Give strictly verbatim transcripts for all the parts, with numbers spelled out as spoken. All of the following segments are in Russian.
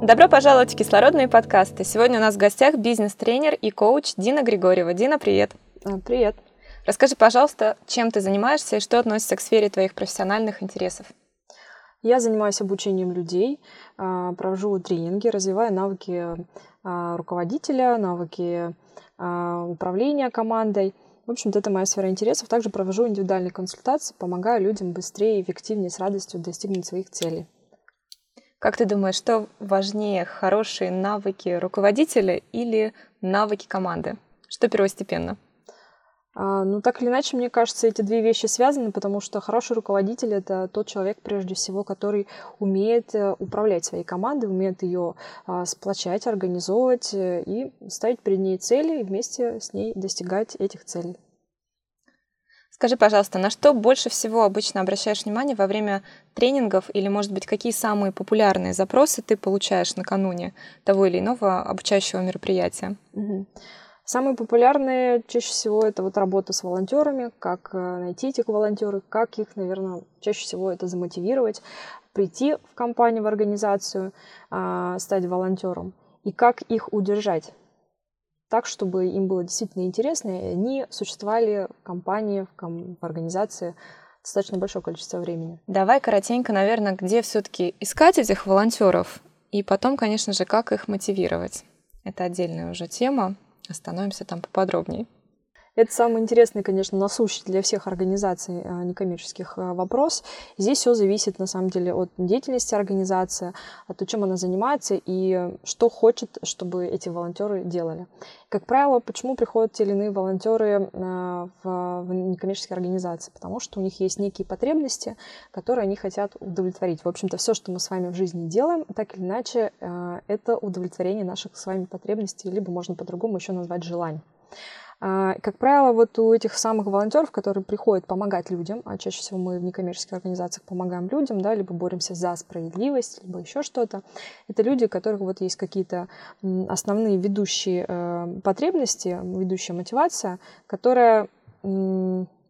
Добро пожаловать в кислородные подкасты. Сегодня у нас в гостях бизнес-тренер и коуч Дина Григорьева. Дина, привет. Привет. Расскажи, пожалуйста, чем ты занимаешься и что относится к сфере твоих профессиональных интересов? Я занимаюсь обучением людей, провожу тренинги, развиваю навыки руководителя, навыки управления командой. В общем-то, это моя сфера интересов. Также провожу индивидуальные консультации, помогаю людям быстрее, эффективнее, с радостью достигнуть своих целей. Как ты думаешь, что важнее, хорошие навыки руководителя или навыки команды? Что первостепенно? А, ну, так или иначе, мне кажется, эти две вещи связаны, потому что хороший руководитель – это тот человек, прежде всего, который умеет управлять своей командой, умеет ее а, сплочать, организовывать и ставить перед ней цели и вместе с ней достигать этих целей. Скажи, пожалуйста, на что больше всего обычно обращаешь внимание во время тренингов или, может быть, какие самые популярные запросы ты получаешь накануне того или иного обучающего мероприятия? Угу. Самые популярные чаще всего это вот работа с волонтерами, как найти этих волонтеров, как их, наверное, чаще всего это замотивировать, прийти в компанию, в организацию, стать волонтером и как их удержать. Так, чтобы им было действительно интересно, и они существовали в компании, в, ком- в организации достаточно большое количество времени. Давай коротенько, наверное, где все-таки искать этих волонтеров, и потом, конечно же, как их мотивировать. Это отдельная уже тема, остановимся там поподробнее. Это самый интересный, конечно, насущный для всех организаций некоммерческих вопрос. Здесь все зависит, на самом деле, от деятельности организации, от того, чем она занимается и что хочет, чтобы эти волонтеры делали. Как правило, почему приходят те или иные волонтеры в некоммерческие организации? Потому что у них есть некие потребности, которые они хотят удовлетворить. В общем-то, все, что мы с вами в жизни делаем, так или иначе, это удовлетворение наших с вами потребностей, либо можно по-другому еще назвать желаний. Как правило, вот у этих самых волонтеров, которые приходят помогать людям, а чаще всего мы в некоммерческих организациях помогаем людям, да, либо боремся за справедливость, либо еще что-то, это люди, у которых вот есть какие-то основные ведущие потребности, ведущая мотивация, которая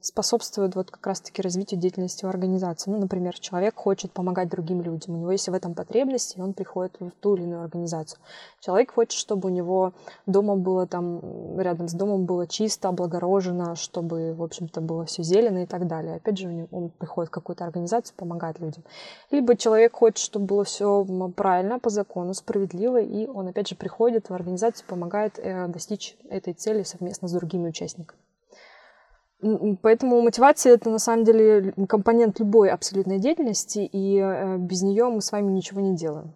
способствует вот как раз-таки развитию деятельности в организации. Ну, например, человек хочет помогать другим людям, у него есть в этом потребность, и он приходит в ту или иную организацию. Человек хочет, чтобы у него дома было там, рядом с домом было чисто, облагорожено, чтобы, в общем-то, было все зелено и так далее. Опять же, у него, он приходит в какую-то организацию, помогает людям. Либо человек хочет, чтобы было все правильно, по закону, справедливо, и он, опять же, приходит в организацию, помогает достичь этой цели совместно с другими участниками. Поэтому мотивация – это, на самом деле, компонент любой абсолютной деятельности, и без нее мы с вами ничего не делаем.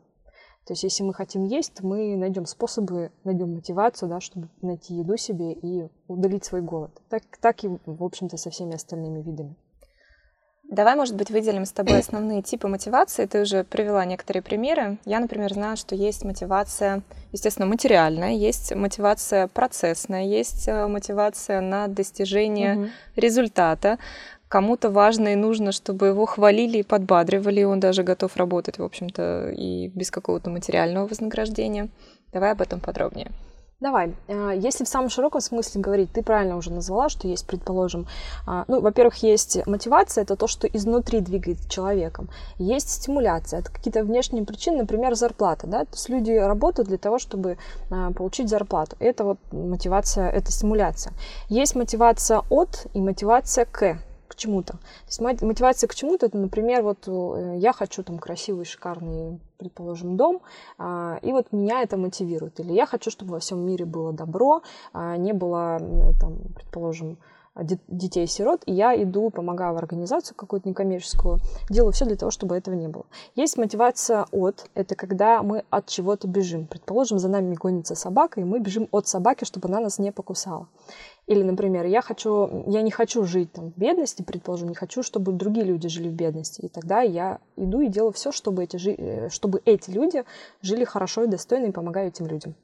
То есть, если мы хотим есть, то мы найдем способы, найдем мотивацию, да, чтобы найти еду себе и удалить свой голод. Так, так и, в общем-то, со всеми остальными видами. Давай, может быть, выделим с тобой основные типы мотивации. Ты уже привела некоторые примеры. Я, например, знаю, что есть мотивация, естественно, материальная, есть мотивация процессная, есть мотивация на достижение угу. результата. Кому-то важно и нужно, чтобы его хвалили и подбадривали, и он даже готов работать, в общем-то, и без какого-то материального вознаграждения. Давай об этом подробнее. Давай. Если в самом широком смысле говорить, ты правильно уже назвала, что есть, предположим, ну, во-первых, есть мотивация, это то, что изнутри двигает человеком. Есть стимуляция, это какие-то внешние причины, например, зарплата, да, то есть люди работают для того, чтобы получить зарплату. Это вот мотивация, это стимуляция. Есть мотивация от и мотивация к. к чему-то. То есть мотивация к чему-то, это, например, вот я хочу там красивый, шикарный, предположим, дом, и вот меня это мотивирует. Или я хочу, чтобы во всем мире было добро, не было, там, предположим, детей-сирот, и я иду, помогаю в организацию какую-то некоммерческую, делаю все для того, чтобы этого не было. Есть мотивация от, это когда мы от чего-то бежим. Предположим, за нами гонится собака, и мы бежим от собаки, чтобы она нас не покусала. Или, например, я, хочу, я не хочу жить там, в бедности, предположим, не хочу, чтобы другие люди жили в бедности. И тогда я иду и делаю все, чтобы эти, чтобы эти люди жили хорошо и достойно, и помогаю этим людям.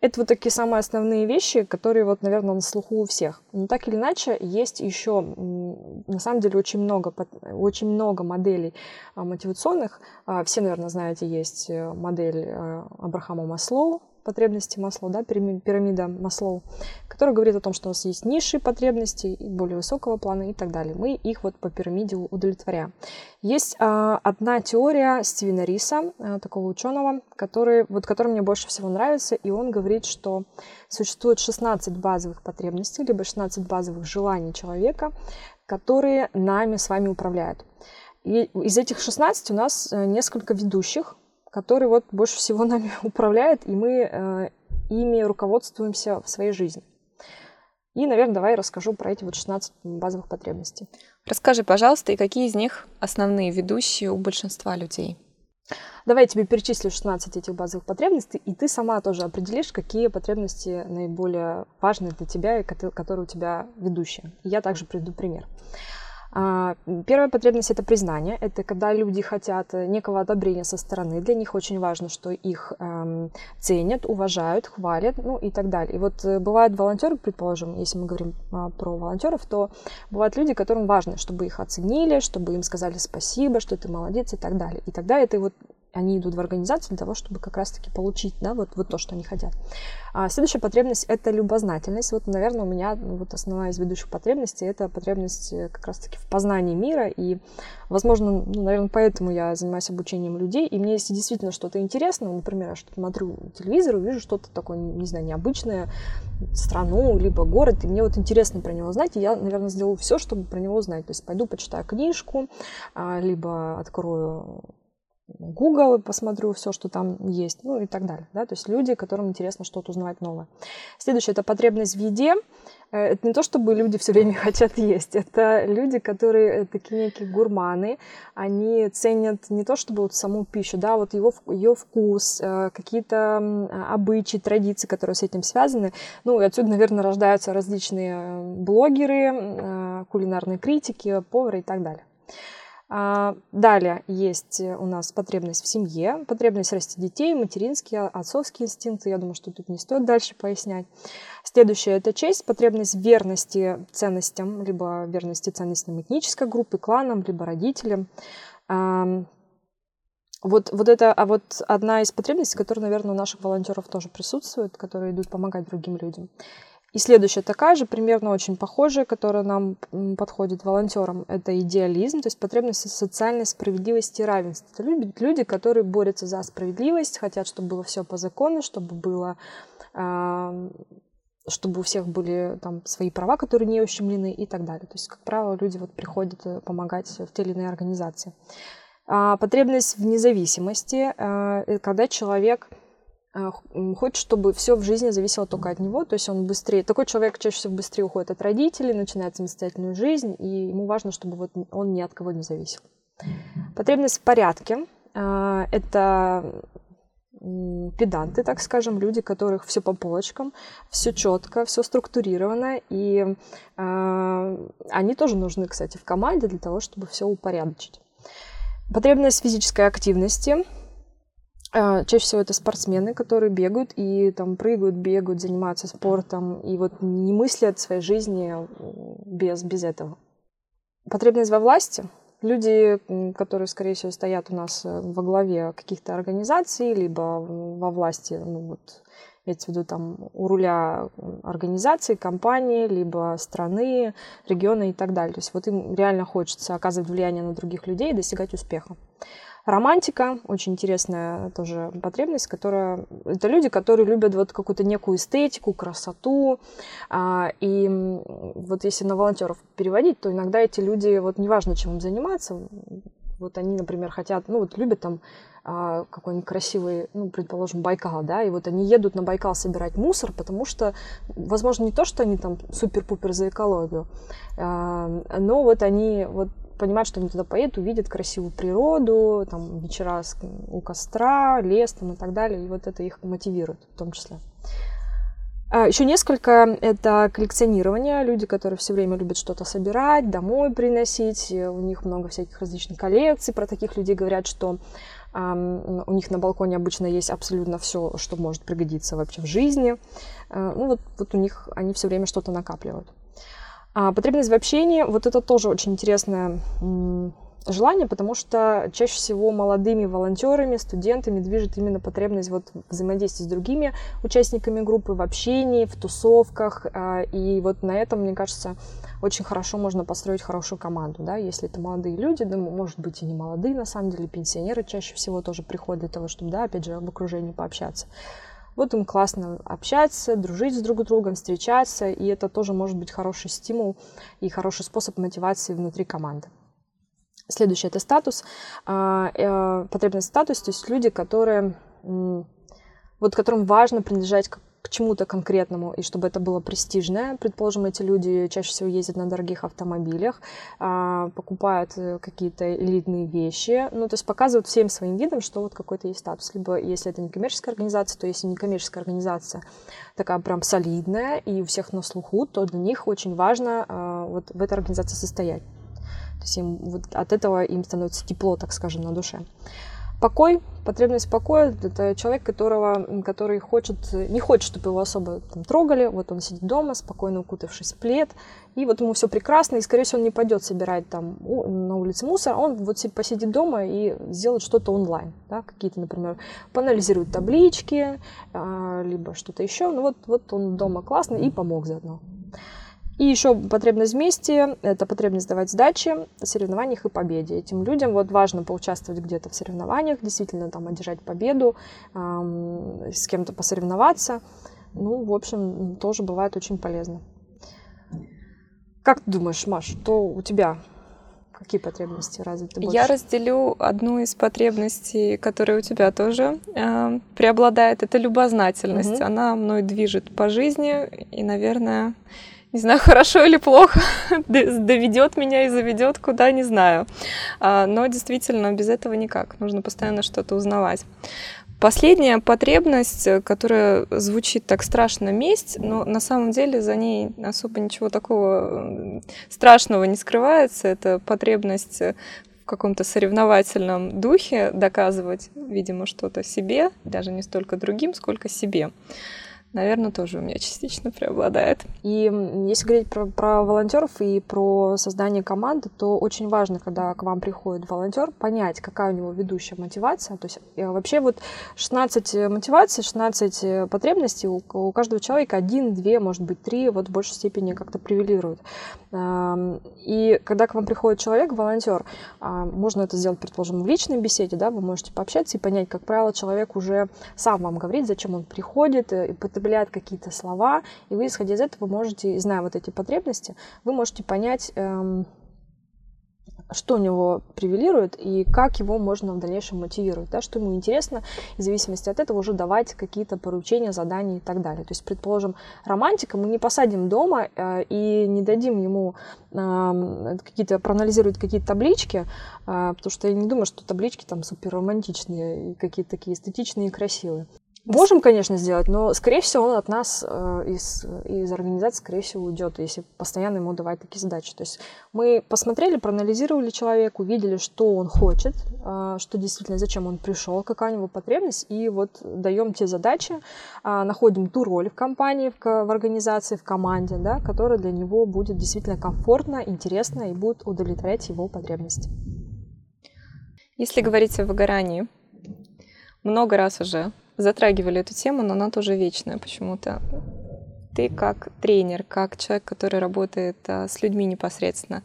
Это вот такие самые основные вещи, которые, вот, наверное, на слуху у всех. Но так или иначе, есть еще, на самом деле, очень много, очень много моделей мотивационных. Все, наверное, знаете, есть модель Абрахама Маслоу, потребности Маслоу, да, пирамида Маслоу, которая говорит о том, что у нас есть низшие потребности, более высокого плана и так далее. Мы их вот по пирамиде удовлетворяем. Есть а, одна теория Стивена Риса, а, такого ученого, который, вот, который мне больше всего нравится, и он говорит, что существует шестнадцать базовых потребностей, либо шестнадцать базовых желаний человека, которые нами с вами управляют. И из этих шестнадцати у нас несколько ведущих, который вот больше всего нами управляет, и мы э, ими руководствуемся в своей жизни. И, наверное, давай я расскажу про эти вот шестнадцать базовых потребностей. Расскажи, пожалуйста, и какие из них основные ведущие у большинства людей? Давай я тебе перечислю шестнадцать этих базовых потребностей, и ты сама тоже определишь, какие потребности наиболее важны для тебя, и которые у тебя ведущие. Я также приведу пример. Первая потребность – это признание. Это когда люди хотят некого одобрения со стороны. Для них очень важно, что их эм, ценят, уважают, хвалят, ну и так далее. И вот бывают волонтеры, предположим, если мы говорим а, про волонтеров, то бывают люди, которым важно, чтобы их оценили, чтобы им сказали спасибо, что ты молодец и так далее. И тогда это вот они идут в организацию для того, чтобы как раз-таки получить, да, вот, вот то, что они хотят. А следующая потребность – это любознательность. Вот, наверное, у меня вот основная из ведущих потребностей – это потребность как раз-таки в познании мира. И, возможно, ну, наверное, поэтому я занимаюсь обучением людей. И мне, если действительно что-то интересно, например, я смотрю телевизор и вижу что-то такое, не знаю, необычное, страну, либо город, и мне вот интересно про него узнать, и я, наверное, сделаю все, чтобы про него узнать. То есть пойду, почитаю книжку, либо открою Google, посмотрю все, что там есть, ну и так далее. Да? То есть люди, которым интересно что-то узнавать новое. Следующее – это потребность в еде. Это не то, чтобы люди все время хотят есть. Это люди, которые такие некие гурманы. Они ценят не то, чтобы вот саму пищу, да, вот его, ее вкус, какие-то обычаи, традиции, которые с этим связаны. Ну и отсюда, наверное, рождаются различные блогеры, кулинарные критики, повары и так далее. Далее есть у нас потребность в семье, потребность расти детей, материнские, отцовские инстинкты. Я думаю, что тут не стоит дальше пояснять. Следующее – это честь, потребность в верности ценностям, либо верности ценностям этнической группы, кланам, либо родителям. Вот, вот это а вот одна из потребностей, которая, наверное, у наших волонтеров тоже присутствует, которые идут помогать другим людям. И следующая такая же, примерно очень похожая, которая нам подходит волонтерам, это идеализм, то есть потребность социальной справедливости и равенства. Это люди, которые борются за справедливость, хотят, чтобы было все по закону, чтобы было, чтобы у всех были там свои права, которые не ущемлены и так далее. То есть, как правило, люди вот приходят помогать в те или иные организации. Потребность в независимости, когда человек хочет, чтобы все в жизни зависело только от него, то есть он быстрее, такой человек чаще всего быстрее уходит от родителей, начинает самостоятельную жизнь, и ему важно, чтобы вот он ни от кого не зависел. Потребность в порядке – это педанты, так скажем, люди, которых все по полочкам, все четко, все структурировано, и они тоже нужны, кстати, в команде для того, чтобы все упорядочить. Потребность физической активности – чаще всего это спортсмены, которые бегают и там прыгают, бегают, занимаются спортом и вот не мыслят своей жизни без, без этого. Потребность во власти. Люди, которые, скорее всего, стоят у нас во главе каких-то организаций, либо во власти, ну вот, я имею в виду там у руля организации, компании, либо страны, региона и так далее. То есть вот им реально хочется оказывать влияние на других людей и достигать успеха. Романтика, очень интересная тоже потребность, которая... Это люди, которые любят вот какую-то некую эстетику, красоту. И вот если на волонтеров переводить, то иногда эти люди, вот неважно, чем им заниматься, вот они, например, хотят, ну вот любят там какой-нибудь красивый, ну, предположим, Байкал, да, и вот они едут на Байкал собирать мусор, потому что, возможно, не то, что они там супер-пупер за экологию, но вот они вот понимают, что они туда поедут, увидят красивую природу, там, вечера у костра, лес там, и так далее. И вот это их мотивирует в том числе. Еще несколько — это коллекционирование. Люди, которые все время любят что-то собирать, домой приносить. У них много всяких различных коллекций. Про таких людей говорят, что э, у них на балконе обычно есть абсолютно все, что может пригодиться вообще в жизни. Э, ну вот, вот у них они все время что-то накапливают. А потребность в общении — вот это тоже очень интересное желание, потому что чаще всего молодыми волонтерами, студентами движет именно потребность вот взаимодействия с другими участниками группы, в общении, в тусовках. И вот на этом, мне кажется, очень хорошо можно построить хорошую команду, да? Если это молодые люди, да, может быть, и не молодые, на самом деле, пенсионеры чаще всего тоже приходят для того, чтобы, да, опять же, в окружении пообщаться. Вот им классно общаться, дружить с друг с другом, встречаться, и это тоже может быть хороший стимул и хороший способ мотивации внутри команды. Следующее — это статус, потребность в статусе, то есть люди, которые, вот которым важно принадлежать к, к чему-то конкретному, и чтобы это было престижное. Предположим, эти люди чаще всего ездят на дорогих автомобилях, покупают какие-то элитные вещи, ну, то есть показывают всем своим видом, что вот какой-то есть статус. Либо, если это некоммерческая организация, то если некоммерческая организация такая прям солидная и у всех на слуху, то для них очень важно вот в этой организации состоять. То есть им, вот от этого им становится тепло, так скажем, на душе. Покой, потребность покоя – это человек, которого, который хочет, не хочет, чтобы его особо там трогали. Вот он сидит дома, спокойно укутавшись в плед, и вот ему все прекрасно, и, скорее всего, он не пойдет собирать там на улице мусор, он вот посидит дома и сделает что-то онлайн, да, какие-то, например, поанализирует таблички, либо что-то еще. Ну вот, вот он дома классный и помог заодно. И еще потребность вместе – это потребность давать сдачи в соревнованиях и победе. Этим людям вот важно поучаствовать где-то в соревнованиях, действительно там одержать победу, эм, с кем-то посоревноваться. Ну, в общем, тоже бывает очень полезно. Как ты думаешь, Маш, что у тебя? Какие потребности развиты больше? Я разделю одну из потребностей, которая у тебя тоже э, преобладает. Это любознательность. Mm-hmm. Она мной движет по жизни и, наверное… Не знаю, хорошо или плохо, доведет меня и заведет куда, не знаю. Но действительно, без этого никак. Нужно постоянно что-то узнавать. Последняя потребность, которая звучит так страшно — месть, но на самом деле за ней особо ничего такого страшного не скрывается. Это потребность в каком-то соревновательном духе доказывать, видимо, что-то себе, даже не столько другим, сколько себе. Наверное, тоже у меня частично преобладает. И если говорить про, про волонтеров и про создание команды, то очень важно, когда к вам приходит волонтер, понять, какая у него ведущая мотивация. То есть вообще вот шестнадцать мотиваций, шестнадцать потребностей у, у каждого человека один, две, может быть, три, вот в большей степени как-то привилегируют. И когда к вам приходит человек, волонтер, можно это сделать, предположим, в личной беседе, да, вы можете пообщаться и понять, как правило, человек уже сам вам говорит, зачем он приходит, и употребляет какие-то слова, и вы, исходя из этого, можете, зная вот эти потребности, вы можете понять, что у него привилегирует и как его можно в дальнейшем мотивировать, да, что ему интересно, и в зависимости от этого уже давать какие-то поручения, задания и так далее. То есть, предположим, романтика мы не посадим дома и не дадим ему какие-то, проанализировать какие-то таблички, потому что я не думаю, что таблички там супер романтичные и какие-то такие эстетичные и красивые. Можем, конечно, сделать, но, скорее всего, он от нас э, из, из организации, скорее всего, уйдет, если постоянно ему давать такие задачи. То есть мы посмотрели, проанализировали человека, увидели, что он хочет, э, что действительно, зачем он пришел, какая у него потребность, и вот даем те задачи, э, находим ту роль в компании, в, в организации, в команде, да, которая для него будет действительно комфортно, интересно и будет удовлетворять его потребности. Если говорить о выгорании, много раз уже затрагивали эту тему, но она тоже вечная почему-то. Ты как тренер, как человек, который работает с людьми непосредственно,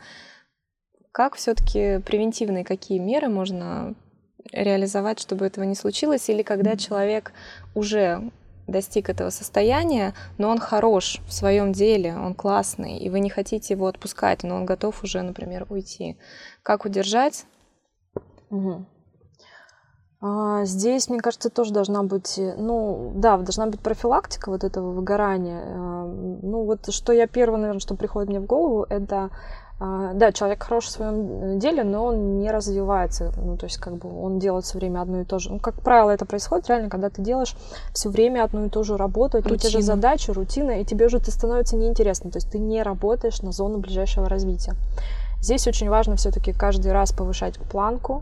как все-таки превентивные какие меры можно реализовать, чтобы этого не случилось? Или когда человек уже достиг этого состояния, но он хорош в своем деле, он классный, и вы не хотите его отпускать, но он готов уже, например, уйти. Как удержать? Угу. Здесь, мне кажется, тоже должна быть, ну, да, должна быть профилактика вот этого выгорания. Ну, вот что я первое, наверное, что приходит мне в голову, это Да, человек хорош в своем деле, но он не развивается. Ну, то есть, как бы он делает все время одну и ту же. Ну, как правило, это происходит реально, когда ты делаешь все время одну и ту же работу, одни и те же задачи, рутина, и тебе уже это становится неинтересно. То есть ты не работаешь на зону ближайшего развития. Здесь очень важно все-таки каждый раз повышать планку,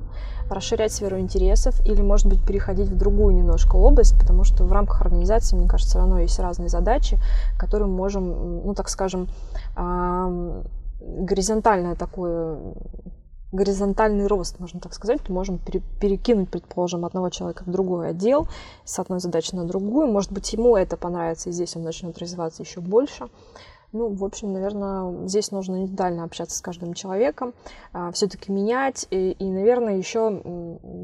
расширять сферу интересов или, может быть, переходить в другую немножко область, потому что в рамках организации, мне кажется, все равно есть разные задачи, которые мы можем, ну, так скажем, горизонтальное такое, горизонтальный рост, можно так сказать, мы можем перекинуть, предположим, одного человека в другой отдел, с одной задачи на другую, может быть, ему это понравится, и здесь он начнет развиваться еще больше. Ну, в общем, наверное, здесь нужно индивидуально общаться с каждым человеком, все-таки менять. И, и, наверное, еще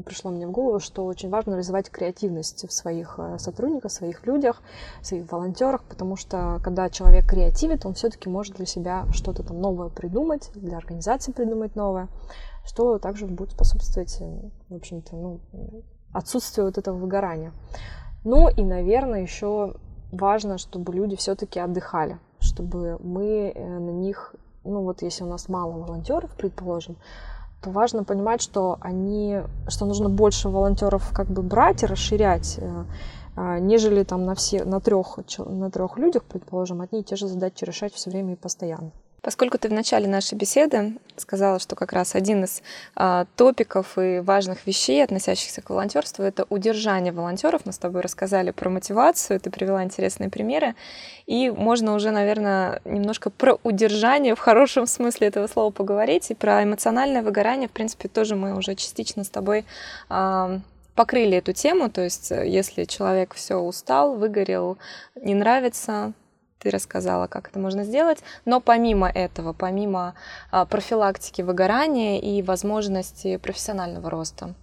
пришло мне в голову, что очень важно развивать креативность в своих сотрудниках, в своих людях, в своих волонтерах, потому что, когда человек креативит, он все-таки может для себя что-то там новое придумать, для организации придумать новое, что также будет способствовать, в общем-то, ну, отсутствию вот этого выгорания. Ну, и, наверное, еще важно, чтобы люди все-таки отдыхали, чтобы мы на них, ну вот если у нас мало волонтеров, предположим, то важно понимать, что они, что нужно больше волонтеров как бы брать и расширять, нежели там на все, на трех, на трех людях, предположим, одни и те же задачи решать все время и постоянно. Поскольку ты в начале нашей беседы сказала, что как раз один из а, топиков и важных вещей, относящихся к волонтерству, это удержание волонтеров. Мы с тобой рассказали про мотивацию, ты привела интересные примеры. И можно уже, наверное, немножко про удержание в хорошем смысле этого слова поговорить. И про эмоциональное выгорание, в принципе, тоже мы уже частично с тобой а, покрыли эту тему. То есть, если человек все устал, выгорел, не нравится... Ты рассказала, как это можно сделать, но помимо этого, помимо профилактики выгорания и возможности профессионального роста.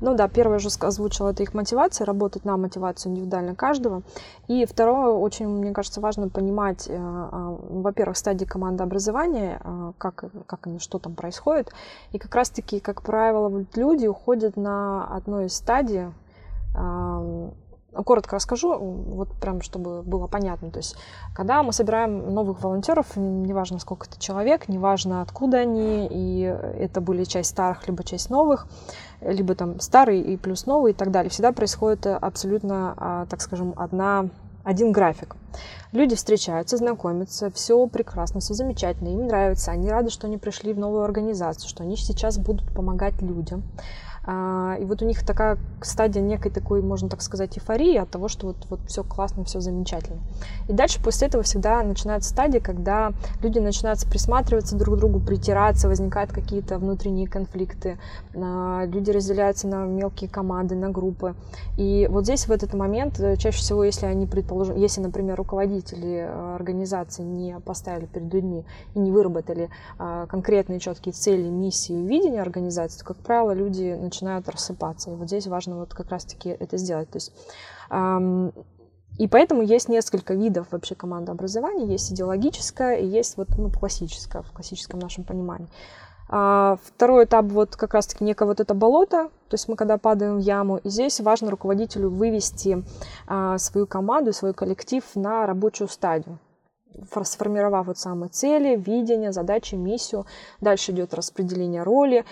Ну да, первое, я уже озвучила, это их мотивация, работать на мотивацию индивидуально каждого. И второе, очень, мне кажется, важно понимать, во-первых, стадии командообразования, как, как они, что там происходит. И как раз-таки, как правило, люди уходят на одной из стадий. Коротко расскажу, вот прям, чтобы было понятно. То есть, когда мы собираем новых волонтеров, неважно, сколько это человек, неважно, откуда они, и это были часть старых, либо часть новых, либо там старые и плюс новые и так далее, всегда происходит абсолютно, так скажем, одна... один график. Люди встречаются, знакомятся, все прекрасно, все замечательно, им нравится, они рады, что они пришли в новую организацию, что они сейчас будут помогать людям. И вот у них такая стадия некой такой, можно так сказать, эйфории от того, что вот, вот все классно, все замечательно. И дальше после этого всегда начинается стадия, когда люди начинают присматриваться друг к другу, притираться, возникают какие-то внутренние конфликты, люди разделяются на мелкие команды, на группы. И вот здесь в этот момент, чаще всего, если они, предположим, если, например, руководители организации не поставили перед людьми и не выработали конкретные четкие цели, миссии, видения организации, то, как правило, люди начинают рассыпаться. И вот здесь важно вот как раз-таки это сделать. То есть, эм, и поэтому есть несколько видов вообще командообразования. Есть идеологическое и есть вот, ну, классическое, в классическом нашем понимании. А второй этап вот как раз-таки некое вот это болото. То есть мы когда падаем в яму. И здесь важно руководителю вывести а, свою команду, свой коллектив на рабочую стадию, сформировав вот самые цели, видение, задачи, миссию. Дальше идет распределение роли,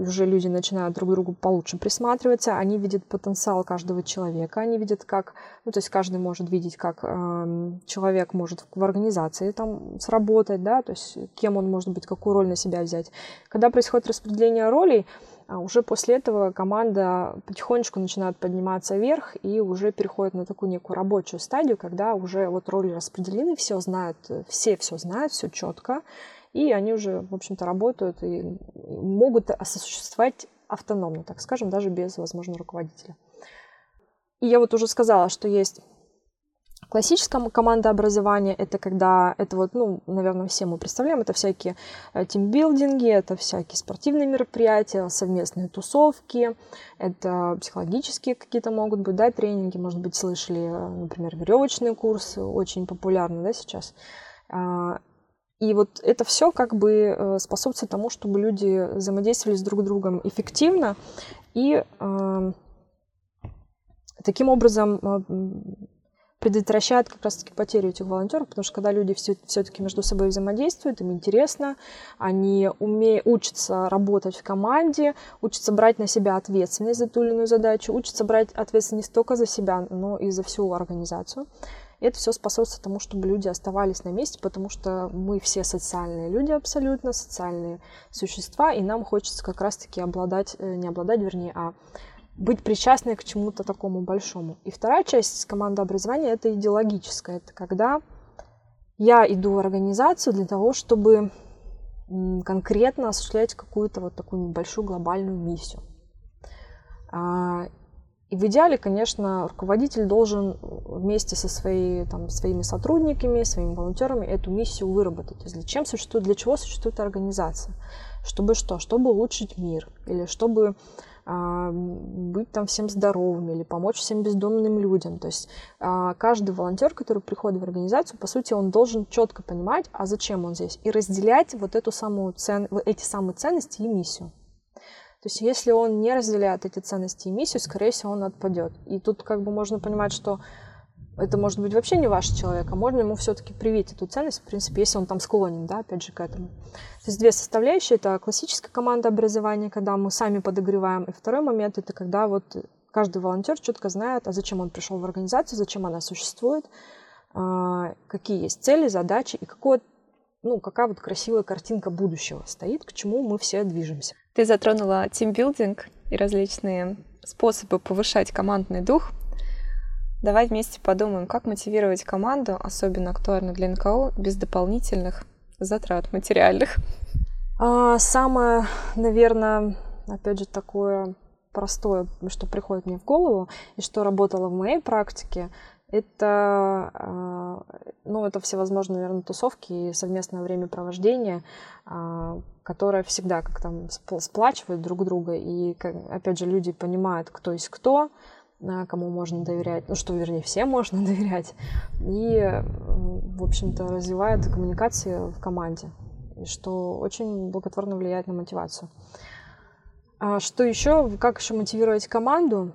уже люди начинают друг к другу получше присматриваться, они видят потенциал каждого человека, они видят, как, ну, то есть каждый может видеть, как человек может в организации там сработать, да, то есть кем он может быть, какую роль на себя взять. Когда происходит распределение ролей, уже после этого команда потихонечку начинает подниматься вверх и уже переходит на такую некую рабочую стадию, когда уже вот роли распределены, все знают, все все знают, все четко, и они уже, в общем-то, работают и могут осуществлять автономно, так скажем, даже без, возможно, руководителя. И я вот уже сказала, что есть... Классическое командообразование – это когда, это вот, ну, наверное, все мы представляем, это всякие тимбилдинги, это всякие спортивные мероприятия, совместные тусовки, это психологические какие-то могут быть, да, тренинги, может быть, слышали, например, веревочные курсы, очень популярны, да, сейчас. И вот это все как бы способствует тому, чтобы люди взаимодействовали с друг другом эффективно и таким образом предотвращает как раз-таки потерю этих волонтеров, потому что когда люди все-таки между собой взаимодействуют, им интересно, они умеют, учатся работать в команде, учатся брать на себя ответственность за ту или иную задачу, учатся брать ответственность не только за себя, но и за всю организацию. Это все способствует тому, чтобы люди оставались на месте, потому что мы все социальные люди абсолютно, социальные существа, и нам хочется как раз-таки обладать, не обладать, вернее, а быть причастны к чему-то такому большому. И вторая часть команды образования – это идеологическая. Это когда я иду в организацию для того, чтобы конкретно осуществлять какую-то вот такую небольшую глобальную миссию. И в идеале, конечно, руководитель должен вместе со своей, там, своими сотрудниками, своими волонтерами эту миссию выработать. Зачем существует, для чего существует организация? Чтобы что? Чтобы улучшить мир, или чтобы э, быть там всем здоровыми, или помочь всем бездомным людям. То есть э, каждый волонтер, который приходит в организацию, по сути, он должен четко понимать, а зачем он здесь, и разделять вот эту самую цен... эти самые ценности и миссию. То есть если он не разделяет эти ценности и миссию, скорее всего, он отпадет. И тут как бы можно понимать, что это может быть вообще не ваш человек, а можно ему все-таки привить эту ценность, в принципе, если он там склонен, да, опять же, к этому. То есть две составляющие. Это классическая команда образования, когда мы сами подогреваем. И второй момент – это когда вот каждый волонтер четко знает, а зачем он пришел в организацию, зачем она существует, какие есть цели, задачи и какое, ну, какая вот красивая картинка будущего стоит, к чему мы все движемся. Ты затронула тимбилдинг и различные способы повышать командный дух. Давай вместе подумаем, как мотивировать команду, особенно актуально для эн ка о, без дополнительных затрат материальных. Самое, наверное, опять же, такое простое, что приходит мне в голову и что работало в моей практике, это, ну, это всевозможные, наверное, тусовки и совместное времяпровождение, которое всегда как там сплачивает друг друга. И, опять же, люди понимают, кто есть кто, кому можно доверять, ну, что, вернее, всем можно доверять. И, в общем-то, развивает коммуникации в команде, что очень благотворно влияет на мотивацию. Что еще? Как еще мотивировать команду?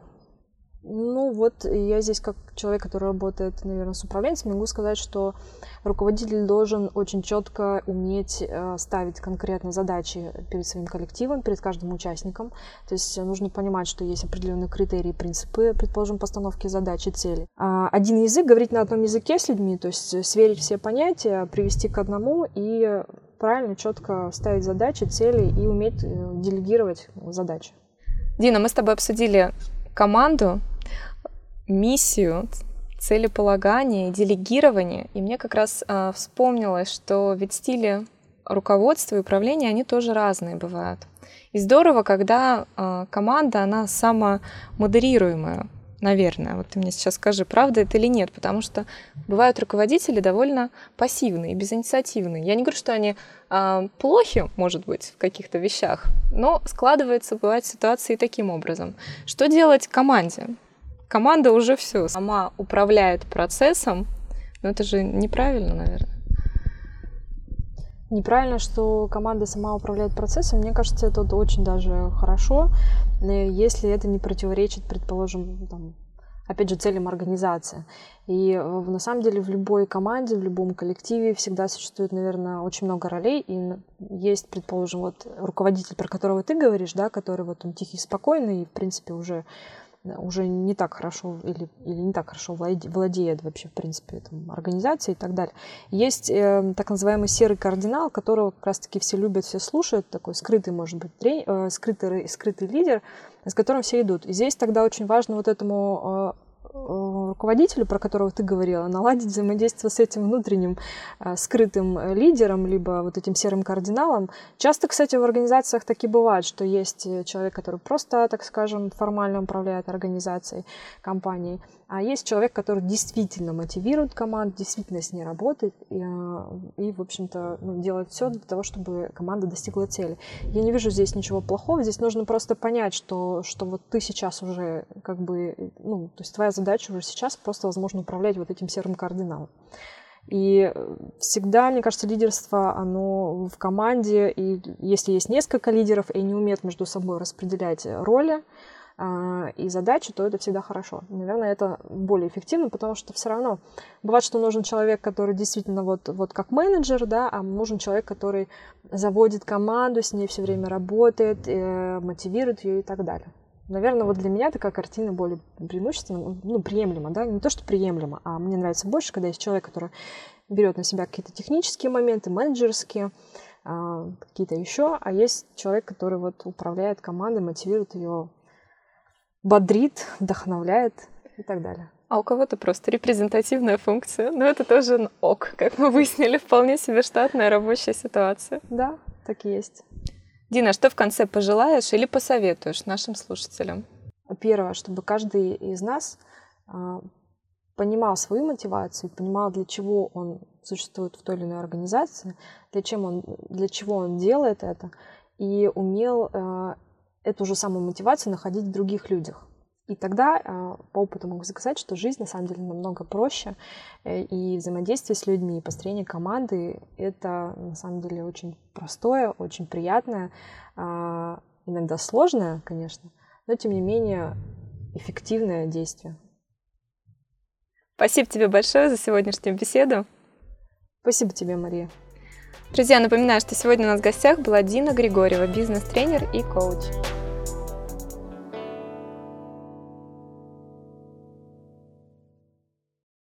Ну вот, я здесь как человек, который работает, наверное, с управленцем, могу сказать, что руководитель должен очень четко уметь ставить конкретные задачи перед своим коллективом, перед каждым участником. То есть нужно понимать, что есть определенные критерии, принципы, предположим, постановки задач и целей. Один язык, говорить на одном языке с людьми, то есть сверить все понятия, привести к одному и правильно, четко ставить задачи, цели и уметь делегировать задачи. Дина, мы с тобой обсудили команду, миссию, целеполагание, делегирование. И мне как раз э, вспомнилось, что ведь стили руководства и управления, они тоже разные бывают. И здорово, когда э, команда, она самомодерируемая, наверное. Вот ты мне сейчас скажи, правда это или нет, потому что бывают руководители довольно пассивные, безинициативные. Я не говорю, что они э, плохи, может быть, в каких-то вещах, но складываются, бывают ситуации таким образом. Что делать команде? Команда уже все, сама управляет процессом, но это же неправильно, наверное. Неправильно, что команда сама управляет процессом. Мне кажется, это очень даже хорошо, если это не противоречит, предположим, там, опять же, целям организации. И на самом деле в любой команде, в любом коллективе всегда существует, наверное, очень много ролей. И есть, предположим, вот руководитель, про которого ты говоришь, да, который вот он тихий, спокойный и, в принципе, уже... уже не так хорошо или, или не так хорошо владеет вообще, в принципе, там, организацией и так далее. Есть э, так называемый серый кардинал, которого как раз-таки все любят, все слушают, такой скрытый, может быть, трени- э, скрытый, скрытый лидер, с которым все идут. И здесь тогда очень важно вот этому э, э, руководителю, про которого ты говорила, наладить взаимодействие с этим внутренним э, скрытым лидером, либо вот этим серым кардиналом. Часто, кстати, в организациях таки бывает, что есть человек, который просто, так скажем, формально управляет организацией, компанией, а есть человек, который действительно мотивирует команду, действительно с ней работает и, и в общем-то, ну, делает все для того, чтобы команда достигла цели. Я не вижу здесь ничего плохого, здесь нужно просто понять, что, что вот ты сейчас уже как бы, ну, то есть твоя задача уже сейчас просто, возможно, управлять вот этим серым кардиналом. И всегда, мне кажется, лидерство, оно в команде, и если есть несколько лидеров, и не умеют между собой распределять роли, и задачи, то это всегда хорошо. Наверное, это более эффективно, потому что все равно бывает, что нужен человек, который действительно вот, вот как менеджер, да, а нужен человек, который заводит команду, с ней все время работает, мотивирует ее и так далее. Наверное, вот для меня такая картина более преимущественно, ну, приемлема, да, не то, что приемлема, а мне нравится больше, когда есть человек, который берет на себя какие-то технические моменты, менеджерские, какие-то еще, а есть человек, который вот управляет командой, мотивирует ее, бодрит, вдохновляет и так далее. А у кого-то просто репрезентативная функция, но это тоже ок, как мы выяснили, вполне себе штатная рабочая ситуация. Да, так и есть. Дина, что в конце пожелаешь или посоветуешь нашим слушателям? Первое, чтобы каждый из нас понимал свою мотивацию, понимал, для чего он существует в той или иной организации, для, чем он, для чего он делает это, и умел эту же самую мотивацию находить в других людях. И тогда по опыту могу сказать, что жизнь на самом деле намного проще, и взаимодействие с людьми, и построение команды — это на самом деле очень простое, очень приятное, иногда сложное, конечно, но тем не менее эффективное действие. Спасибо тебе большое за сегодняшнюю беседу. Спасибо тебе, Мария. Друзья, напоминаю, что сегодня у нас в гостях была Дина Григорьева, бизнес-тренер и коуч.